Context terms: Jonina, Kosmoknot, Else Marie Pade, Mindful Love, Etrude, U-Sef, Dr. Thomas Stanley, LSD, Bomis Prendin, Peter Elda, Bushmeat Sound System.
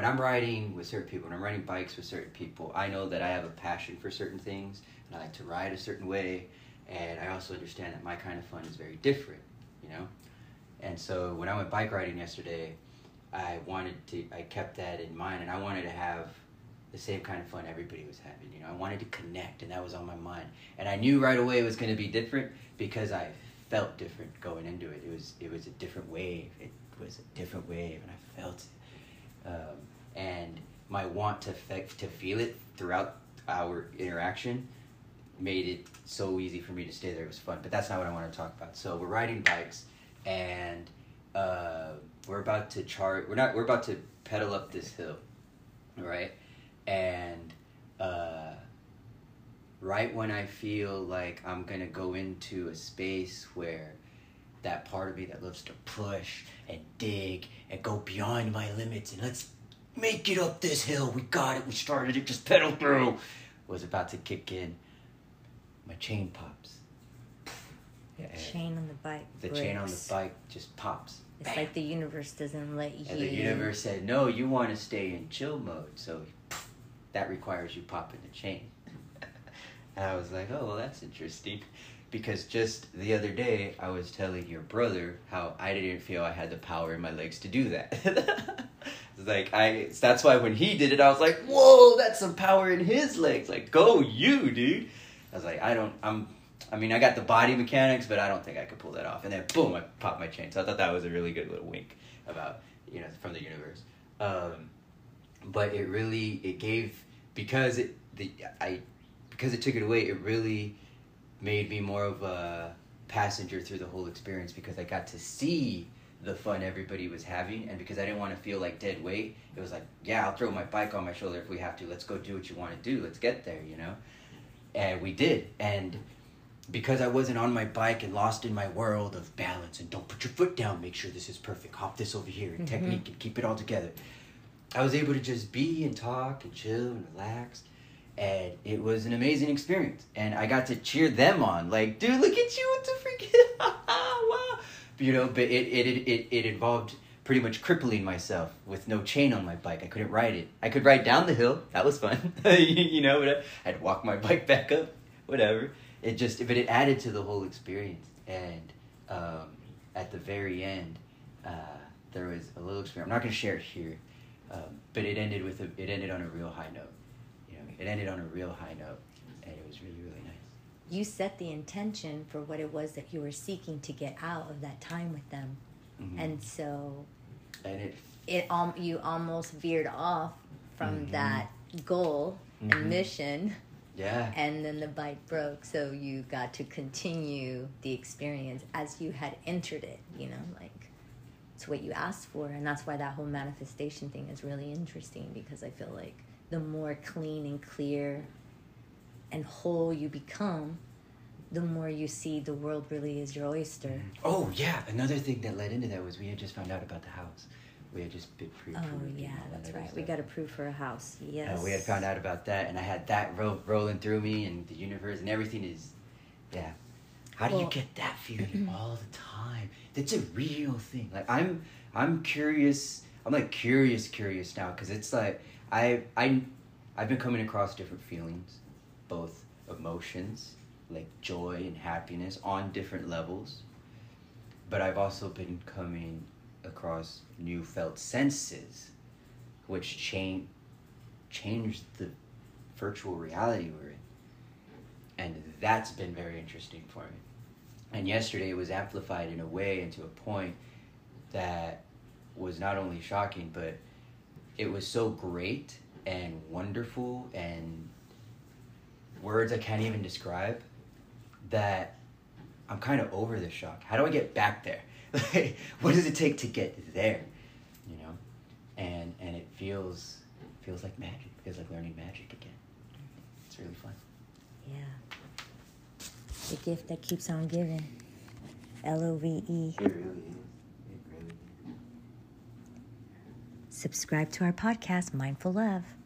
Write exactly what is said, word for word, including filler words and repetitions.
when I'm riding with certain people, when I'm riding bikes with certain people, I know that I have a passion for certain things, and I like to ride a certain way, and I also understand that my kind of fun is very different, you know? And so when I went bike riding yesterday, I wanted to, I kept that in mind, and I wanted to have the same kind of fun everybody was having, you know? I wanted to connect, and that was on my mind. And I knew right away it was going to be different because I felt different going into it. It was, it was a different wave. It was a different wave, and I felt it. Um, and my want to fe- to feel it throughout our interaction made it so easy for me to stay there. It was fun, but that's not what I want to talk about. So we're riding bikes, and uh, we're about to char- We're not. We're about to pedal up this hill, right? And uh, right when I feel like I'm gonna go into a space where that part of me that loves to push and dig and go beyond my limits and let's make it up this hill, we got it, we started it, just pedal through, was about to kick in, my chain pops. The and chain on the bike The breaks. chain on the bike just pops. It's Bam. Like the universe doesn't let you. And the universe said, no, you want to stay in chill mode, so that requires you popping the chain. And I was like, oh, well, that's interesting. Because just the other day, I was telling your brother how I didn't feel I had the power in my legs to do that. It's like I. So that's why when he did it, I was like, "Whoa, that's some power in his legs!" Like, go you, dude. I was like, I don't. I'm. I mean, I got the body mechanics, but I don't think I could pull that off. And then, boom, I popped my chain. So I thought that was a really good little wink about, you know, from the universe. Um, but it really, it gave because it the I because it took it away. It really made me more of a passenger through the whole experience because I got to see the fun everybody was having, and because I didn't want to feel like dead weight, it was like, yeah, I'll throw my bike on my shoulder if we have to. Let's go do what you want to do. Let's get there, you know? And we did. And because I wasn't on my bike and lost in my world of balance and don't put your foot down, make sure this is perfect, hop this over here, and mm-hmm. technique and keep it all together, I was able to just be and talk and chill and relax. And it was an amazing experience. And I got to cheer them on. Like, dude, look at you. What the freaking... Wow. You know, but it, it, it, it involved pretty much crippling myself with no chain on my bike. I couldn't ride it. I could ride down the hill. That was fun. You know, whatever. I'd walk my bike back up. Whatever. It just... But it added to the whole experience. And um, at the very end, uh, there was a little experience. I'm not going to share it here. Um, but it ended with... A, it ended on a real high note. It ended on a real high note, and it was really, really nice. You set the intention for what it was that you were seeking to get out of that time with them. Mm-hmm. And so and it, it al- you almost veered off from mm-hmm. that goal mm-hmm. and mission. Yeah. And then the bike broke, so you got to continue the experience as you had entered it, you know, like it's what you asked for. And that's why that whole manifestation thing is really interesting, because I feel like the more clean and clear and whole you become, the more you see the world really is your oyster. Oh, yeah. Another thing that led into that was we had just found out about the house. We had just been pre-approved. Oh, yeah, that's right. Stuff. We got approved for a house, yes. Uh, we had found out about that, and I had that ro- rolling through me, and the universe, and everything is, yeah. How do well, you get that feeling all the time? That's a real thing. Like, I'm, I'm curious. I'm, like, curious, curious now, because it's like... I, I, I've been coming across different feelings, both emotions, like joy and happiness, on different levels. But I've also been coming across new felt senses, which change, change the virtual reality we're in. And that's been very interesting for me. And yesterday it was amplified in a way and to a point that was not only shocking, but... it was so great and wonderful and words I can't even describe that I'm kind of over the shock. How do I get back there? Like, what does it take to get there? You know, and and it feels feels like magic. It feels like learning magic again. It's really fun. Yeah, the gift that keeps on giving. L O V E. It really is. Subscribe to our podcast, Mindful Love.